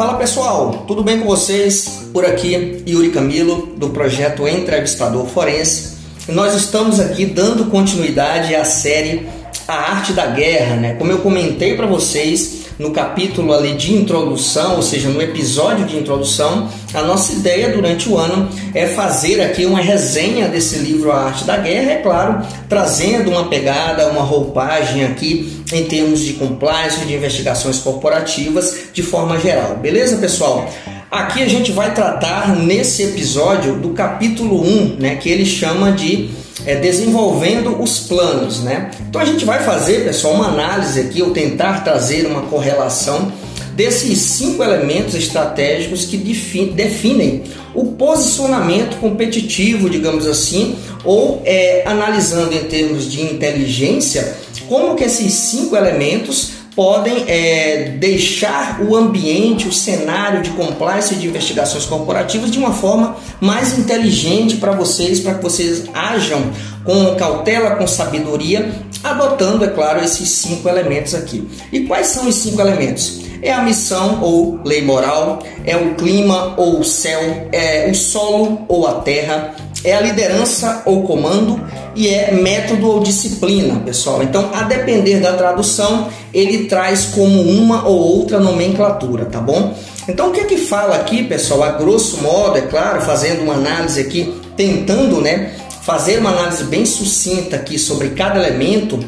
Fala pessoal, tudo bem com vocês? Por aqui, Yuri Camilo, do projeto Entrevistador Forense. Nós estamos aqui dando continuidade à série A Arte da Guerra, né? Como eu comentei para vocês no capítulo ali de introdução, ou seja, no episódio de introdução, a nossa ideia durante o ano é fazer aqui uma resenha desse livro A Arte da Guerra, é claro, trazendo uma pegada, uma roupagem aqui em termos de compliance, de investigações corporativas, de forma geral. Beleza, pessoal? Aqui a gente vai tratar nesse episódio do capítulo 1, né, que ele chama de desenvolvendo os planos, né? Então a gente vai fazer, pessoal, uma análise aqui, ou tentar trazer uma correlação desses 5 elementos estratégicos que definem o posicionamento competitivo, digamos assim, ou analisando em termos de inteligência, como que esses 5 elementos podem deixar o ambiente, o cenário de compliance de investigações corporativas de uma forma mais inteligente para vocês, para que vocês ajam com cautela, com sabedoria, adotando, é claro, esses 5 elementos aqui. E quais são os 5 elementos? É a missão ou lei moral, é o clima ou o céu, é o solo ou a terra, é a liderança ou comando e é método ou disciplina, pessoal. Então, a depender da tradução, ele traz como uma ou outra nomenclatura, tá bom? Então, o que é que fala aqui, pessoal? A grosso modo, é claro, fazendo uma análise aqui, tentando, né, fazer uma análise bem sucinta aqui sobre cada elemento,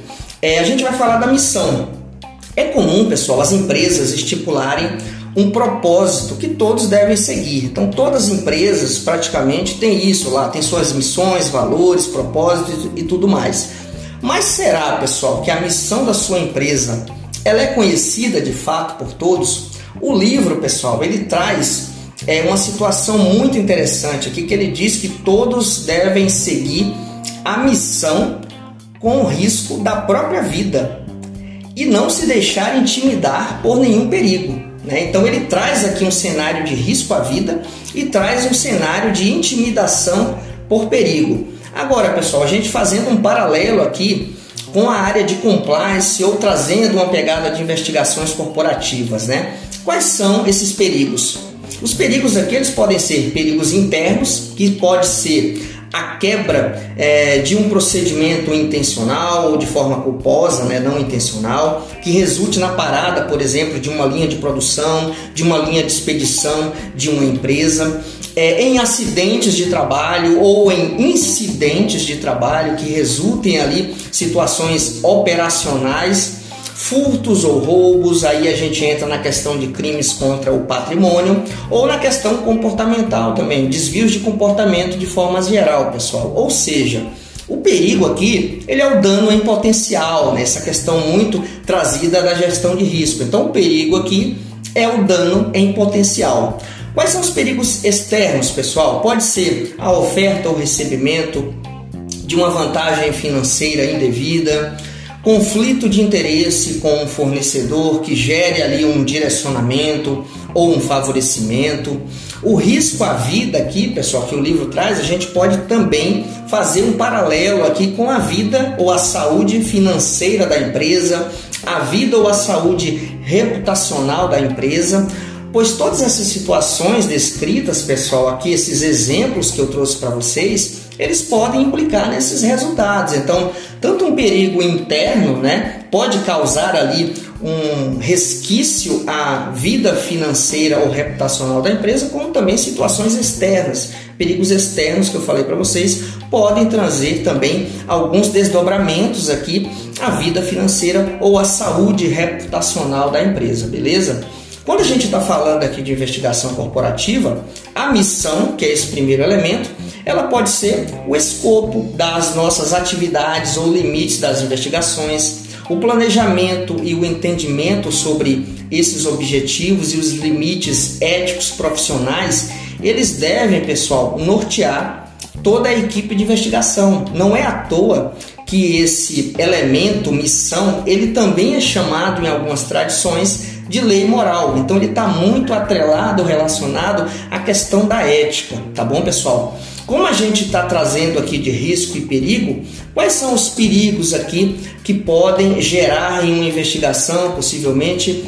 a gente vai falar da missão. É comum, pessoal, as empresas estipularem um propósito que todos devem seguir. Então, todas as empresas praticamente têm isso lá, tem suas missões, valores, propósitos e tudo mais. Mas será, pessoal, que a missão da sua empresa ela é conhecida de fato por todos? O livro, pessoal, ele traz uma situação muito interessante aqui, que ele diz que todos devem seguir a missão com o risco da própria vida e não se deixar intimidar por nenhum perigo, né? Então ele traz aqui um cenário de risco à vida e traz um cenário de intimidação por perigo. Agora, pessoal, a gente fazendo um paralelo aqui com a área de compliance ou trazendo uma pegada de investigações corporativas, né? Quais são esses perigos? Os perigos aqui eles podem ser perigos internos, que pode ser a quebra de um procedimento intencional ou de forma culposa, né, não intencional, que resulte na parada, por exemplo, de uma linha de produção, de uma linha de expedição de uma empresa, em acidentes de trabalho ou em incidentes de trabalho que resultem ali situações operacionais, furtos ou roubos, aí a gente entra na questão de crimes contra o patrimônio ou na questão comportamental também, desvios de comportamento de forma geral, pessoal. Ou seja, o perigo aqui, ele é o dano em potencial, né? Essa questão muito trazida da gestão de risco. Então, o perigo aqui é o dano em potencial. Quais são os perigos externos, pessoal? Pode ser a oferta ou recebimento de uma vantagem financeira indevida, conflito de interesse com um fornecedor que gere ali um direcionamento ou um favorecimento. O risco à vida aqui, pessoal, que o livro traz, a gente pode também fazer um paralelo aqui com a vida ou a saúde financeira da empresa, a vida ou a saúde reputacional da empresa, pois todas essas situações descritas, pessoal, aqui, esses exemplos que eu trouxe para vocês, eles podem implicar nesses resultados. Então, tanto um perigo interno, né, pode causar ali um resquício à vida financeira ou reputacional da empresa, como também situações externas. Perigos externos que eu falei para vocês podem trazer também alguns desdobramentos aqui à vida financeira ou à saúde reputacional da empresa, beleza? Quando a gente está falando aqui de investigação corporativa, a missão, que é esse primeiro elemento, ela pode ser o escopo das nossas atividades ou limites das investigações, o planejamento e o entendimento sobre esses objetivos e os limites éticos profissionais, eles devem, pessoal, nortear toda a equipe de investigação. Não é à toa que esse elemento, missão, ele também é chamado em algumas tradições de lei moral. Então ele está muito atrelado, relacionado à questão da ética, tá bom, pessoal? Como a gente está trazendo aqui de risco e perigo, quais são os perigos aqui que podem gerar em uma investigação possivelmente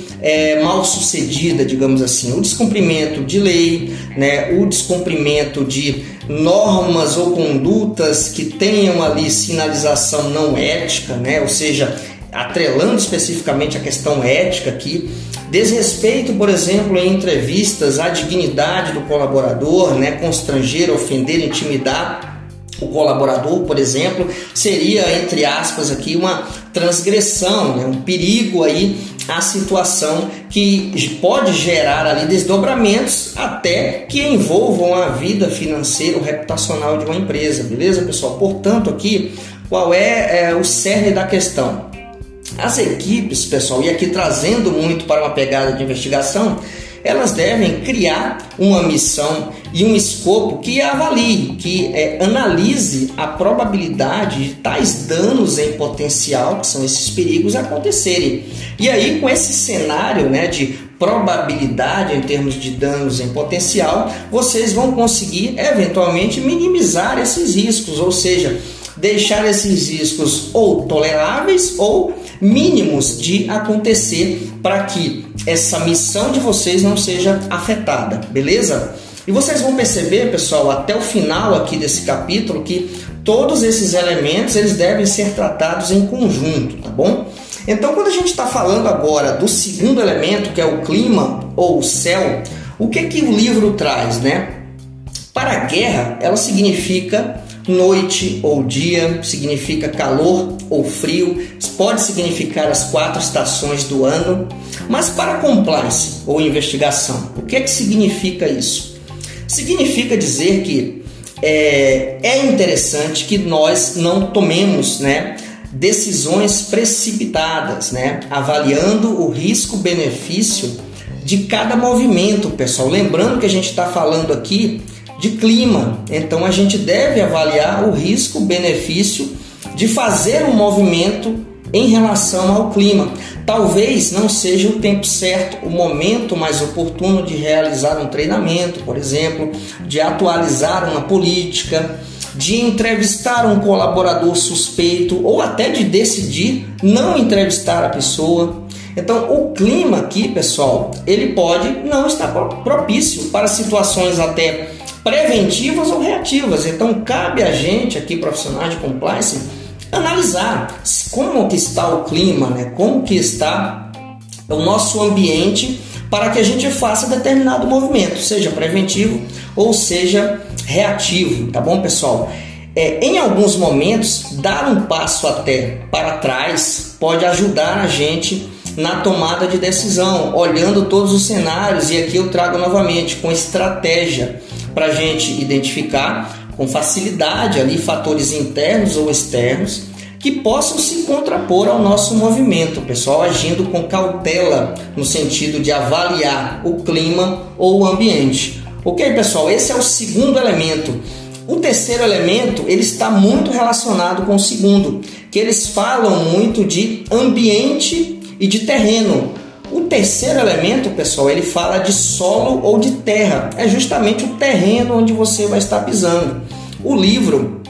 mal sucedida, digamos assim? O descumprimento de lei, né? O descumprimento de normas ou condutas que tenham ali sinalização não ética, né? Ou seja, atrelando especificamente a questão ética aqui, desrespeito, por exemplo, em entrevistas à dignidade do colaborador, né? Constranger, ofender, intimidar o colaborador, por exemplo, seria, entre aspas, aqui uma transgressão, né? Um perigo aí à situação que pode gerar ali desdobramentos até que envolvam a vida financeira ou reputacional de uma empresa, beleza, pessoal? Portanto, aqui, qual é o cerne da questão? As equipes, pessoal, e aqui trazendo muito para uma pegada de investigação, elas devem criar uma missão e um escopo que avalie, que analise a probabilidade de tais danos em potencial, que são esses perigos, acontecerem. E aí, com esse cenário, né, de probabilidade em termos de danos em potencial, vocês vão conseguir, eventualmente, minimizar esses riscos, ou seja, deixar esses riscos ou toleráveis ou mínimos de acontecer para que essa missão de vocês não seja afetada, beleza? E vocês vão perceber, pessoal, até o final aqui desse capítulo que todos esses elementos eles devem ser tratados em conjunto, tá bom? Então, quando a gente está falando agora do segundo elemento, que é o clima ou o céu, o que que o livro traz, né? Para a guerra, ela significa noite ou dia, significa calor ou frio, pode significar as 4 estações do ano. Mas para compliance ou investigação, o que é que significa isso? Significa dizer que é interessante que nós não tomemos, né, decisões precipitadas, né, avaliando o risco-benefício de cada movimento, pessoal. Lembrando que a gente está falando aqui de clima, então a gente deve avaliar o risco-benefício de fazer um movimento em relação ao clima. Talvez não seja o tempo certo, o momento mais oportuno de realizar um treinamento, por exemplo, de atualizar uma política, de entrevistar um colaborador suspeito ou até de decidir não entrevistar a pessoa. Então, o clima aqui, pessoal, ele pode não estar propício para situações até preventivas ou reativas. Então, cabe a gente aqui, profissionais de compliance, analisar como que está o clima, né? Como que está o nosso ambiente para que a gente faça determinado movimento, seja preventivo ou seja reativo, tá bom, pessoal? Em alguns momentos, dar um passo até para trás pode ajudar a gente na tomada de decisão, olhando todos os cenários, e aqui eu trago novamente com estratégia para a gente identificar com facilidade ali fatores internos ou externos que possam se contrapor ao nosso movimento, pessoal, agindo com cautela no sentido de avaliar o clima ou o ambiente. Ok, pessoal? Esse é o segundo elemento. O terceiro elemento, ele está muito relacionado com o segundo, que eles falam muito de ambiente e de terreno. O terceiro elemento, pessoal, ele fala de solo ou de terra. É justamente o terreno onde você vai estar pisando. O livro,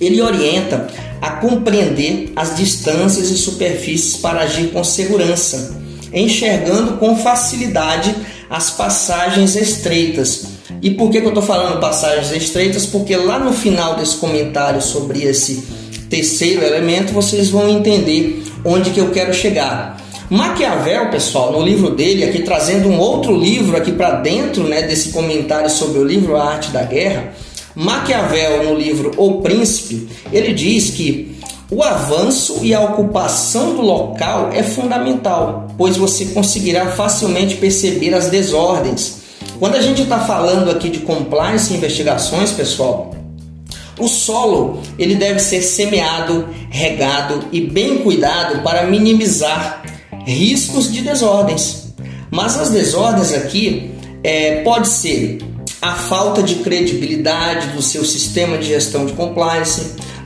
ele orienta a compreender as distâncias e superfícies para agir com segurança, enxergando com facilidade as passagens estreitas. E por que eu estou falando passagens estreitas? Porque lá no final desse comentário sobre esse terceiro elemento, vocês vão entender onde que eu quero chegar. Maquiavel, pessoal, no livro dele, aqui trazendo um outro livro aqui para dentro, né, desse comentário sobre o livro A Arte da Guerra, Maquiavel, no livro O Príncipe, ele diz que o avanço e a ocupação do local é fundamental, pois você conseguirá facilmente perceber as desordens. Quando a gente está falando aqui de compliance e investigações, pessoal, o solo ele deve ser semeado, regado e bem cuidado para minimizar riscos de desordens. Mas as desordens aqui pode ser a falta de credibilidade do seu sistema de gestão de compliance,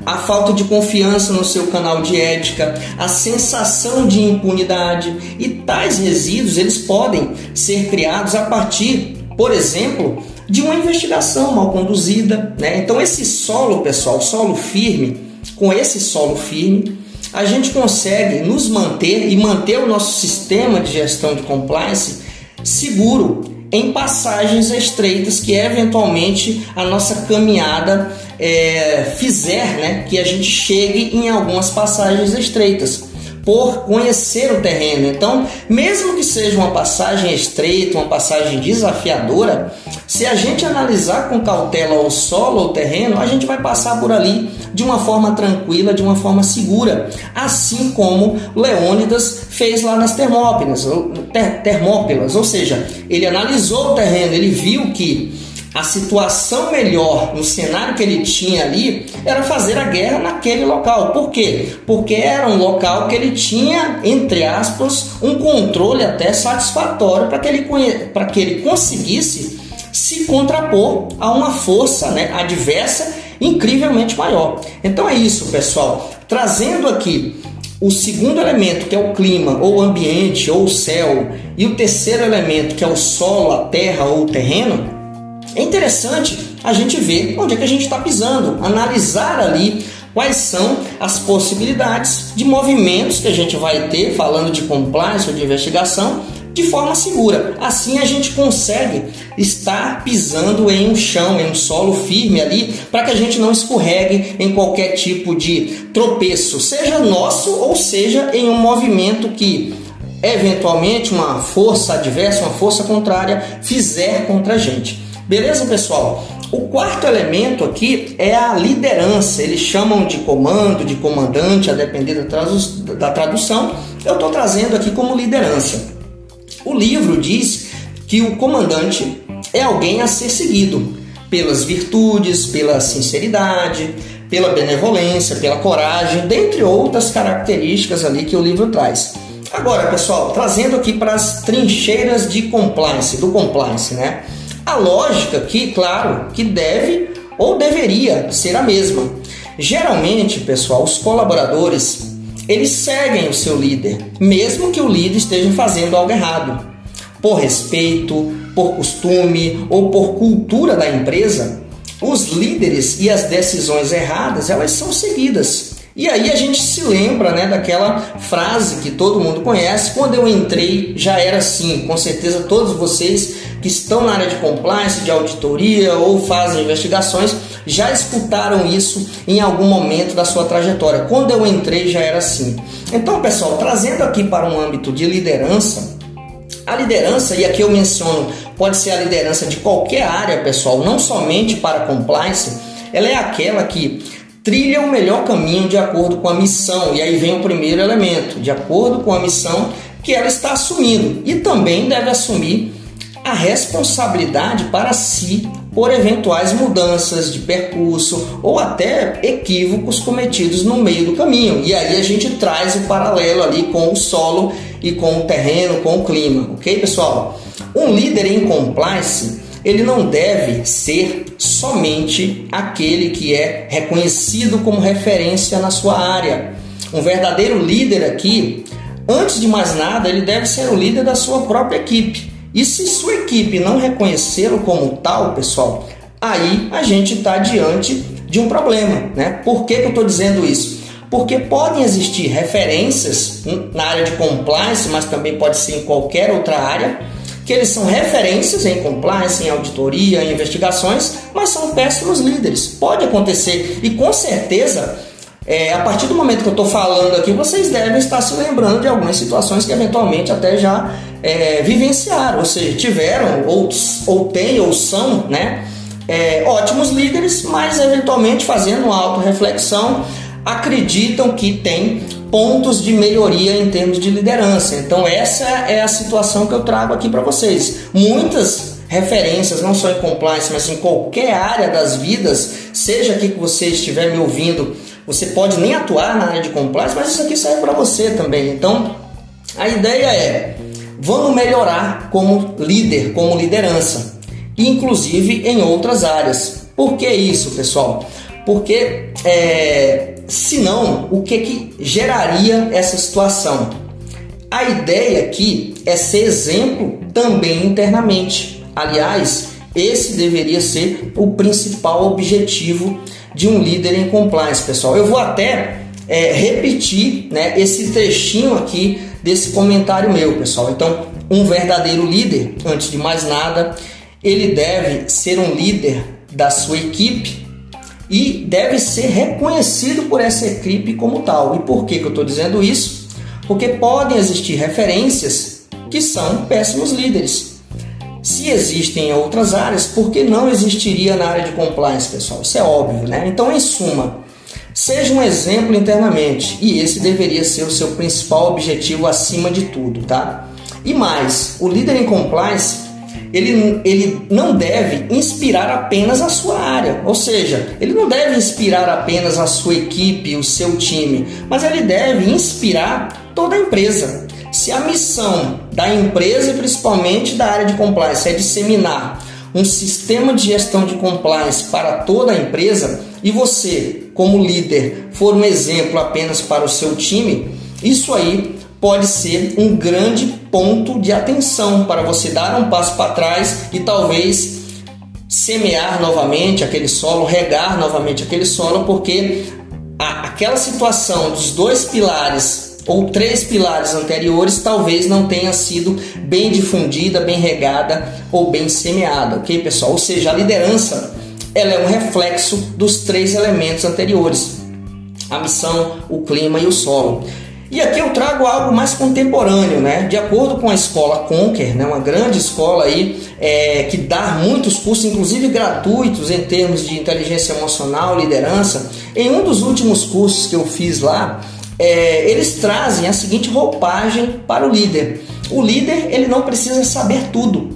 a falta de confiança no seu canal de ética, a sensação de impunidade, e tais resíduos eles podem ser criados a partir por exemplo, de uma investigação mal conduzida, né? Então esse solo, pessoal, solo firme, com esse solo firme, a gente consegue nos manter e manter o nosso sistema de gestão de compliance seguro em passagens estreitas que eventualmente a nossa caminhada fizer, né, que a gente chegue em algumas passagens estreitas por conhecer o terreno. Então, mesmo que seja uma passagem estreita, uma passagem desafiadora, se a gente analisar com cautela o solo ou o terreno, a gente vai passar por ali de uma forma tranquila, de uma forma segura, assim como Leônidas fez lá nas Termópilas, ou seja, ele analisou o terreno, ele viu que a situação melhor no cenário que ele tinha ali era fazer a guerra naquele local. Por quê? Porque era um local que ele tinha, entre aspas, um controle até satisfatório para que ele conseguisse se contrapor a uma força, né, adversa incrivelmente maior. Então é isso, pessoal. Trazendo aqui o segundo elemento, que é o clima, ou o ambiente, ou o céu, e o terceiro elemento, que é o solo, a terra ou o terreno, é interessante a gente ver onde é que a gente está pisando, analisar ali quais são as possibilidades de movimentos que a gente vai ter, falando de compliance ou de investigação, de forma segura. Assim a gente consegue estar pisando em um chão, em um solo firme ali, para que a gente não escorregue em qualquer tipo de tropeço, seja nosso ou seja em um movimento que eventualmente uma força adversa, uma força contrária fizer contra a gente. Beleza, pessoal? O quarto elemento aqui é a liderança. Eles chamam de comando, de comandante, a depender da tradução. Eu estou trazendo aqui como liderança. O livro diz que o comandante é alguém a ser seguido pelas virtudes, pela sinceridade, pela benevolência, pela coragem, dentre outras características ali que o livro traz. Agora, pessoal, trazendo aqui para as trincheiras de compliance, do compliance, né? A lógica aqui, claro, que deve ou deveria ser a mesma. Geralmente, pessoal, os colaboradores, eles seguem o seu líder, mesmo que o líder esteja fazendo algo errado. Por respeito, por costume ou por cultura da empresa, os líderes e as decisões erradas, elas são seguidas. E aí a gente se lembra, né, daquela frase que todo mundo conhece: quando eu entrei já era assim. Com certeza todos vocês que estão na área de compliance, de auditoria ou fazem investigações já escutaram isso em algum momento da sua trajetória: quando eu entrei já era assim. Então, pessoal, trazendo aqui para um âmbito de liderança, a liderança, e aqui eu menciono, pode ser a liderança de qualquer área, pessoal, não somente para compliance, ela é aquela que trilha o melhor caminho de acordo com a missão. E aí vem o primeiro elemento, de acordo com a missão que ela está assumindo. E também deve assumir a responsabilidade para si por eventuais mudanças de percurso ou até equívocos cometidos no meio do caminho. E aí a gente traz o paralelo ali com o solo e com o terreno, com o clima. Ok, pessoal? Um líder em compliance, ele não deve ser somente aquele que é reconhecido como referência na sua área. Um verdadeiro líder aqui, antes de mais nada, ele deve ser o líder da sua própria equipe. E se sua equipe não reconhecê-lo como tal, pessoal, aí a gente está diante de um problema, né? Por que eu estou dizendo isso? Porque podem existir referências na área de compliance, mas também pode ser em qualquer outra área, que eles são referências em compliance, em auditoria, em investigações, mas são péssimos líderes. Pode acontecer. E com certeza, a partir do momento que eu estou falando aqui, vocês devem estar se lembrando de algumas situações que eventualmente até já vivenciaram, ou seja, tiveram, ou têm, ou são, né, ótimos líderes, mas eventualmente fazendo uma autorreflexão, acreditam que tem pontos de melhoria em termos de liderança. Então essa é a situação que eu trago aqui para vocês. Muitas referências, não só em compliance, mas em qualquer área das vidas, seja aqui que você estiver me ouvindo, você pode nem atuar na área de compliance, mas isso aqui serve para você também. Então a ideia é: vamos melhorar como líder, como liderança, inclusive em outras áreas. Por que isso, pessoal? Porque senão, o que geraria essa situação? A ideia aqui é ser exemplo também internamente. Aliás, esse deveria ser o principal objetivo de um líder em compliance, pessoal. Eu vou até repetir, né, esse trechinho aqui desse comentário meu, pessoal. Então, um verdadeiro líder, antes de mais nada, ele deve ser um líder da sua equipe e deve ser reconhecido por essa equipe como tal. E por que eu estou dizendo isso? Porque podem existir referências que são péssimos líderes. Se existem em outras áreas, por que não existiria na área de compliance, pessoal? Isso é óbvio, né? Então, em suma, seja um exemplo internamente, e esse deveria ser o seu principal objetivo acima de tudo, tá? E mais, o líder em compliance, ele não deve inspirar apenas a sua área, ou seja, ele não deve inspirar apenas a sua equipe, o seu time, mas ele deve inspirar toda a empresa. Se a missão da empresa, principalmente da área de compliance, é disseminar um sistema de gestão de compliance para toda a empresa e você, como líder, for um exemplo apenas para o seu time, isso aí pode ser um grande ponto de atenção para você dar um passo para trás e talvez semear novamente aquele solo, regar novamente aquele solo, porque aquela situação dos dois pilares ou três pilares anteriores talvez não tenha sido bem difundida, bem regada ou bem semeada, ok, pessoal? Ou seja, a liderança, ela é um reflexo dos três elementos anteriores: a missão, o clima e o solo. E aqui eu trago algo mais contemporâneo, né? De acordo com a escola Conquer, né? Uma grande escola aí, que dá muitos cursos, inclusive gratuitos, em termos de inteligência emocional, liderança. Em um dos últimos cursos que eu fiz lá, eles trazem a seguinte roupagem para o líder. O líder, ele não precisa saber tudo,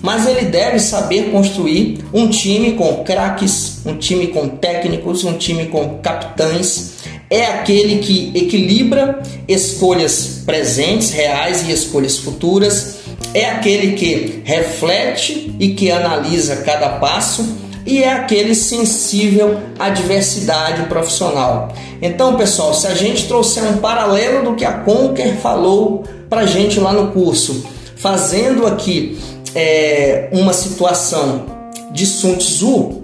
mas ele deve saber construir um time com craques, um time com técnicos, um time com capitães. É aquele que equilibra escolhas presentes, reais, e escolhas futuras. É aquele que reflete e que analisa cada passo. E é aquele sensível à diversidade profissional. Então, pessoal, se a gente trouxer um paralelo do que a Conquer falou para a gente lá no curso, fazendo aqui uma situação de Sun Tzu,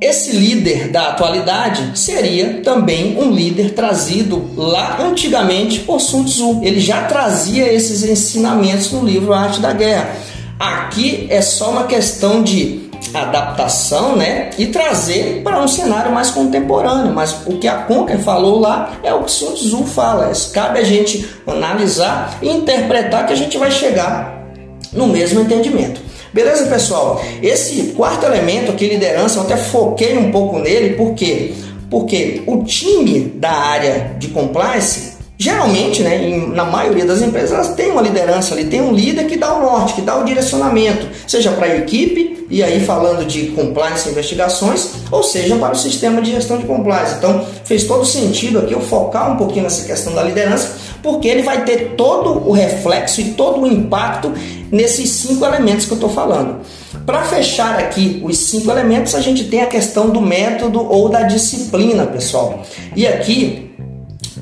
esse líder da atualidade seria também um líder trazido lá antigamente por Sun Tzu. Ele já trazia esses ensinamentos no livro A Arte da Guerra. Aqui é só uma questão de adaptação, né? E trazer para um cenário mais contemporâneo. Mas o que a Conquer falou lá é o que Sun Tzu fala. Cabe a gente analisar e interpretar, que a gente vai chegar no mesmo entendimento. Beleza, pessoal? Esse quarto elemento aqui, liderança, eu até foquei um pouco nele. Por quê? Porque o time da área de compliance, geralmente, né, na maioria das empresas, elas têm uma liderança ali, tem um líder que dá o norte, que dá o direcionamento, seja para a equipe, e aí falando de compliance e investigações, ou seja, para o sistema de gestão de compliance. Então, fez todo sentido aqui eu focar um pouquinho nessa questão da liderança, porque ele vai ter todo o reflexo e todo o impacto nesses cinco elementos que eu estou falando. Para fechar aqui os cinco elementos, a gente tem a questão do método ou da disciplina, pessoal. E aqui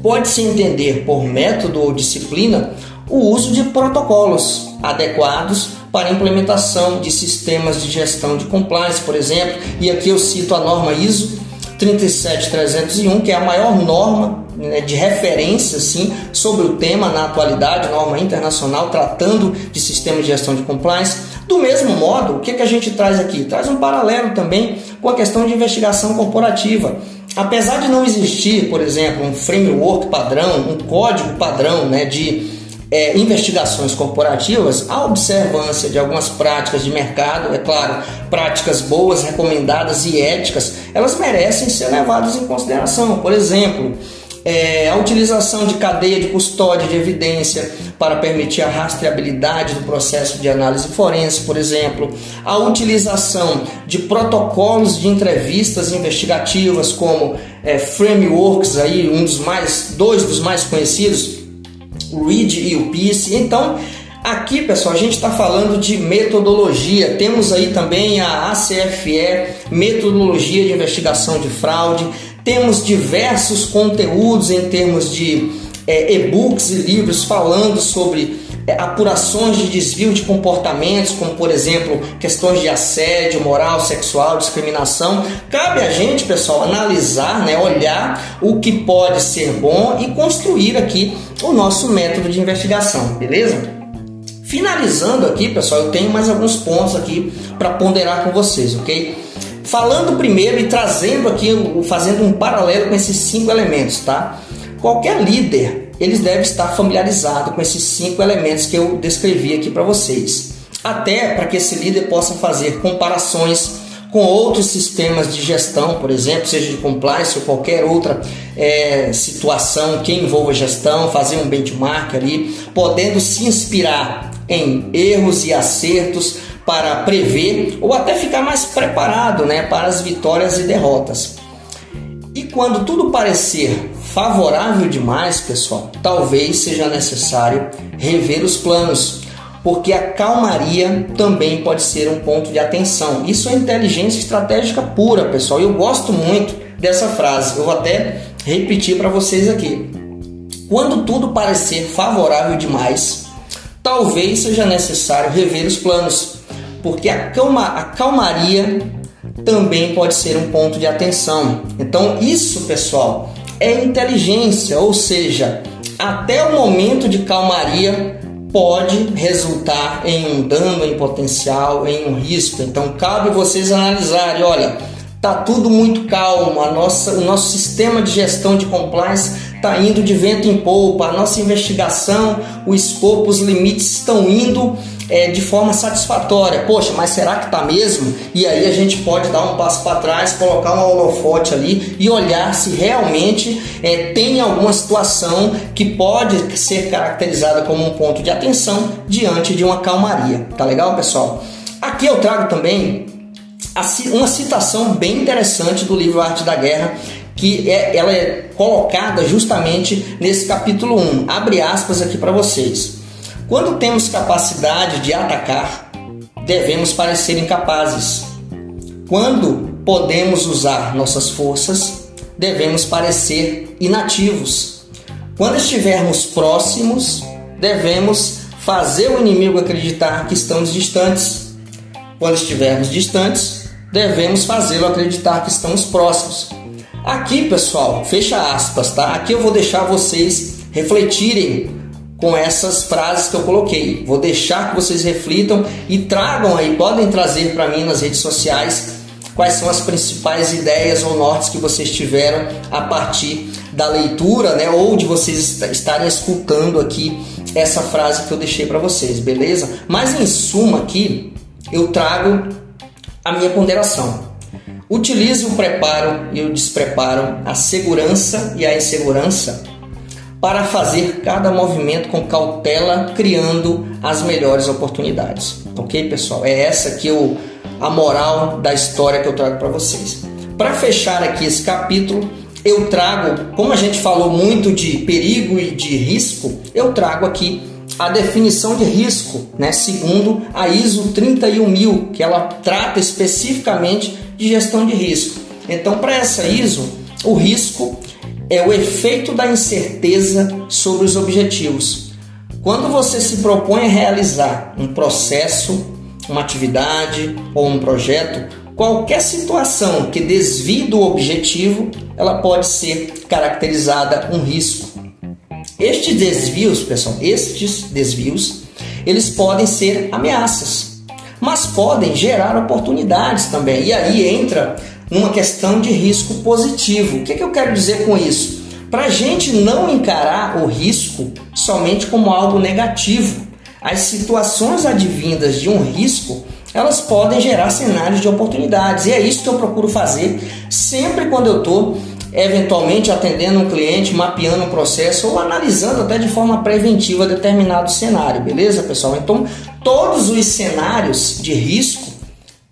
pode-se entender por método ou disciplina o uso de protocolos adequados para a implementação de sistemas de gestão de compliance, por exemplo. E aqui eu cito a norma ISO 37301, que é a maior norma, né, de referência assim, sobre o tema na atualidade, norma internacional tratando de sistema de gestão de compliance. Do mesmo modo, o que a gente traz aqui? Traz um paralelo também com a questão de investigação corporativa. Apesar de não existir, por exemplo, um framework padrão, um código padrão, né, de investigações corporativas, a observância de algumas práticas de mercado, é claro, práticas boas, recomendadas e éticas, elas merecem ser levadas em consideração. Por exemplo, a utilização de cadeia de custódia de evidência para permitir a rastreabilidade do processo de análise forense, por exemplo, a utilização de protocolos de entrevistas investigativas, como frameworks, aí, dois dos mais conhecidos, o Reid e o PEACE. Então, aqui, pessoal, a gente está falando de metodologia. Temos aí também a ACFE, metodologia de investigação de fraude. Temos diversos conteúdos em termos de e-books e livros falando sobre apurações de desvio de comportamentos, como, por exemplo, questões de assédio moral, sexual, discriminação. Cabe a gente, pessoal, analisar, né, olhar o que pode ser bom e construir aqui o nosso método de investigação, beleza? Finalizando aqui, pessoal, eu tenho mais alguns pontos aqui para ponderar com vocês, ok? Falando primeiro e trazendo aqui, fazendo um paralelo com esses 5 elementos, tá? Qualquer líder, eles deve estar familiarizado com esses 5 elementos que eu descrevi aqui para vocês. Até para que esse líder possa fazer comparações com outros sistemas de gestão, por exemplo, seja de compliance ou qualquer outra situação que envolva gestão, fazer um benchmark ali, podendo se inspirar em erros e acertos para prever ou até ficar mais preparado, né, para as vitórias e derrotas. E quando tudo parecer favorável demais, pessoal, talvez seja necessário rever os planos, porque a calmaria também pode ser um ponto de atenção. Isso é inteligência estratégica pura, pessoal. Eu gosto muito dessa frase, eu vou até repetir para vocês aqui. Quando tudo parecer favorável demais, talvez seja necessário rever os planos, porque a calmaria também pode ser um ponto de atenção. Então isso, pessoal, é inteligência, ou seja, até o momento de calmaria pode resultar em um dano, em potencial, em um risco. Então cabe vocês analisarem, olha, tá tudo muito calmo, o nosso sistema de gestão de compliance está indo de vento em polpa, a nossa investigação, o escopo, os limites estão indo de forma satisfatória. Poxa, mas será que está mesmo? E aí a gente pode dar um passo para trás, colocar um holofote ali e olhar se realmente tem alguma situação que pode ser caracterizada como um ponto de atenção diante de uma calmaria. Tá legal, pessoal? Aqui eu trago também uma citação bem interessante do livro A Arte da Guerra, que ela é colocada justamente nesse capítulo 1. Abre aspas aqui para vocês. Quando temos capacidade de atacar, devemos parecer incapazes. Quando podemos usar nossas forças, devemos parecer inativos. Quando estivermos próximos, devemos fazer o inimigo acreditar que estamos distantes. Quando estivermos distantes, devemos fazê-lo acreditar que estamos próximos. Aqui, pessoal, fecha aspas, tá? Aqui eu vou deixar vocês refletirem com essas frases que eu coloquei. Vou deixar que vocês reflitam e tragam aí, podem trazer para mim nas redes sociais quais são as principais ideias ou nortes que vocês tiveram a partir da leitura, né? Ou de vocês estarem escutando aqui essa frase que eu deixei para vocês, beleza? Mas em suma aqui, eu trago a minha ponderação. Utilize o preparo e o despreparo, a segurança e a insegurança para fazer cada movimento com cautela, criando as melhores oportunidades. Ok, pessoal? É essa que a moral da história que eu trago para vocês. Para fechar aqui esse capítulo, eu trago, como a gente falou muito de perigo e de risco, eu trago aqui a definição de risco, né? Segundo a ISO 31000, que ela trata especificamente de gestão de risco. Então, para essa ISO, o risco é o efeito da incerteza sobre os objetivos. Quando você se propõe a realizar um processo, uma atividade ou um projeto, qualquer situação que desvie do objetivo, ela pode ser caracterizada um risco. Estes desvios, pessoal, eles podem ser ameaças, mas podem gerar oportunidades também. E aí entra uma questão de risco positivo. O que eu quero dizer com isso? Para a gente não encarar o risco somente como algo negativo. As situações advindas de um risco, elas podem gerar cenários de oportunidades. E é isso que eu procuro fazer sempre quando eu estou eventualmente atendendo um cliente, mapeando um processo ou analisando até de forma preventiva determinado cenário, beleza, pessoal? Então, todos os cenários de risco,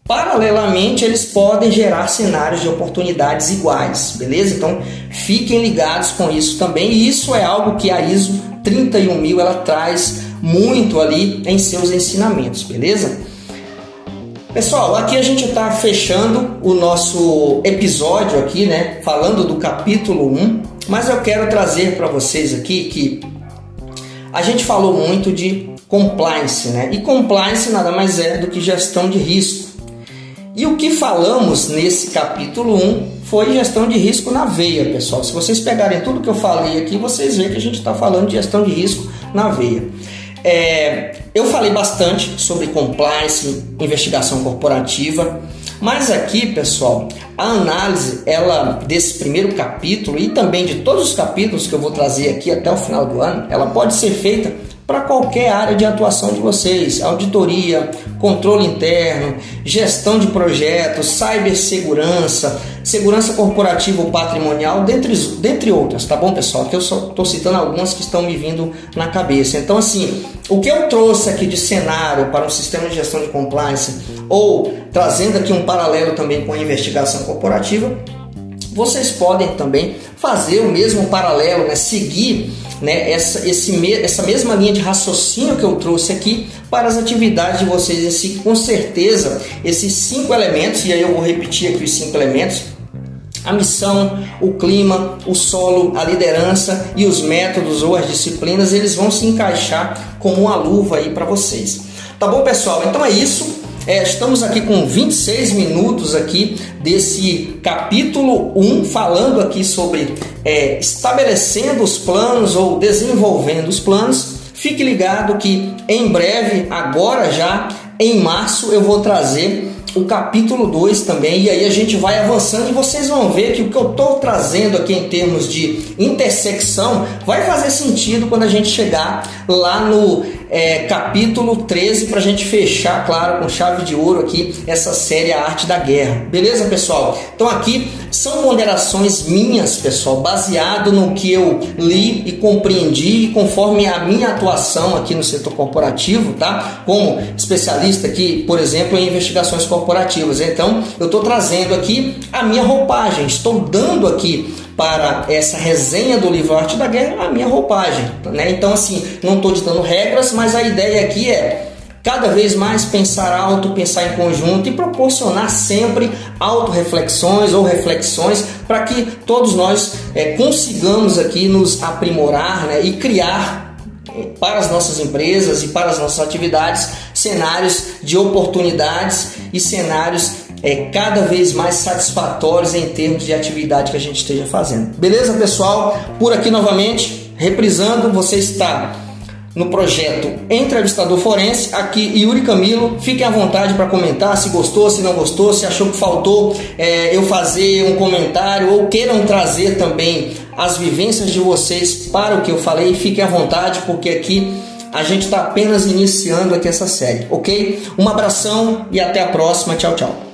paralelamente, eles podem gerar cenários de oportunidades iguais, beleza? Então, fiquem ligados com isso também. E isso é algo que a ISO 31000 ela traz muito ali em seus ensinamentos, beleza? Pessoal, aqui a gente está fechando o nosso episódio aqui, né? Falando do capítulo 1, mas eu quero trazer para vocês aqui que a gente falou muito de compliance, né? E compliance nada mais é do que gestão de risco. E o que falamos nesse capítulo 1 foi gestão de risco na veia, pessoal. Se vocês pegarem tudo que eu falei aqui, vocês veem que a gente está falando de gestão de risco na veia. Eu falei bastante sobre compliance, investigação corporativa, mas aqui, pessoal, a análise desse primeiro capítulo e também de todos os capítulos que eu vou trazer aqui até o final do ano, ela pode ser feita para qualquer área de atuação de vocês: auditoria, controle interno, gestão de projetos, cibersegurança, segurança corporativa ou patrimonial, dentre outras, tá bom, pessoal? Que eu só estou citando algumas que estão me vindo na cabeça. Então, assim, o que eu trouxe aqui de cenário para um sistema de gestão de compliance, ou trazendo aqui um paralelo também com a investigação corporativa, vocês podem também fazer o mesmo paralelo, né? Seguir, né, essa mesma linha de raciocínio que eu trouxe aqui para as atividades de vocês. Com certeza, esses 5 elementos, e aí eu vou repetir aqui os 5 elementos: a missão, o clima, o solo, a liderança e os métodos ou as disciplinas, eles vão se encaixar como uma luva aí para vocês. Tá bom, pessoal? Então é isso. Estamos aqui com 26 minutos aqui desse capítulo 1, falando aqui sobre estabelecendo os planos ou desenvolvendo os planos. Fique ligado que em breve, agora já, em março, eu vou trazer o capítulo 2 também, e aí a gente vai avançando e vocês vão ver que o que eu estou trazendo aqui em termos de intersecção vai fazer sentido quando a gente chegar lá no capítulo 13, para a gente fechar, claro, com chave de ouro aqui essa série A Arte da Guerra. Beleza, pessoal? Então aqui são ponderações minhas, pessoal, baseado no que eu li e compreendi e conforme a minha atuação aqui no setor corporativo, tá? Como especialista aqui, por exemplo, em investigações corporativas. Então, eu estou trazendo aqui a minha roupagem, estou dando aqui para essa resenha do livro Arte da Guerra a minha roupagem, né? Então, assim, não estou ditando regras, mas a ideia aqui é cada vez mais pensar alto, pensar em conjunto e proporcionar sempre autorreflexões ou reflexões para que todos nós consigamos aqui nos aprimorar, né, e criar para as nossas empresas e para as nossas atividades cenários de oportunidades e cenários cada vez mais satisfatórios em termos de atividade que a gente esteja fazendo. Beleza, pessoal? Por aqui novamente, reprisando, você está no projeto Entrevistador Forense, aqui Yuri Camilo. Fiquem à vontade para comentar se gostou, se não gostou, se achou que faltou eu fazer um comentário, ou queiram trazer também as vivências de vocês para o que eu falei. Fiquem à vontade, porque aqui a gente está apenas iniciando aqui essa série, ok? Um abração e até a próxima. Tchau, tchau.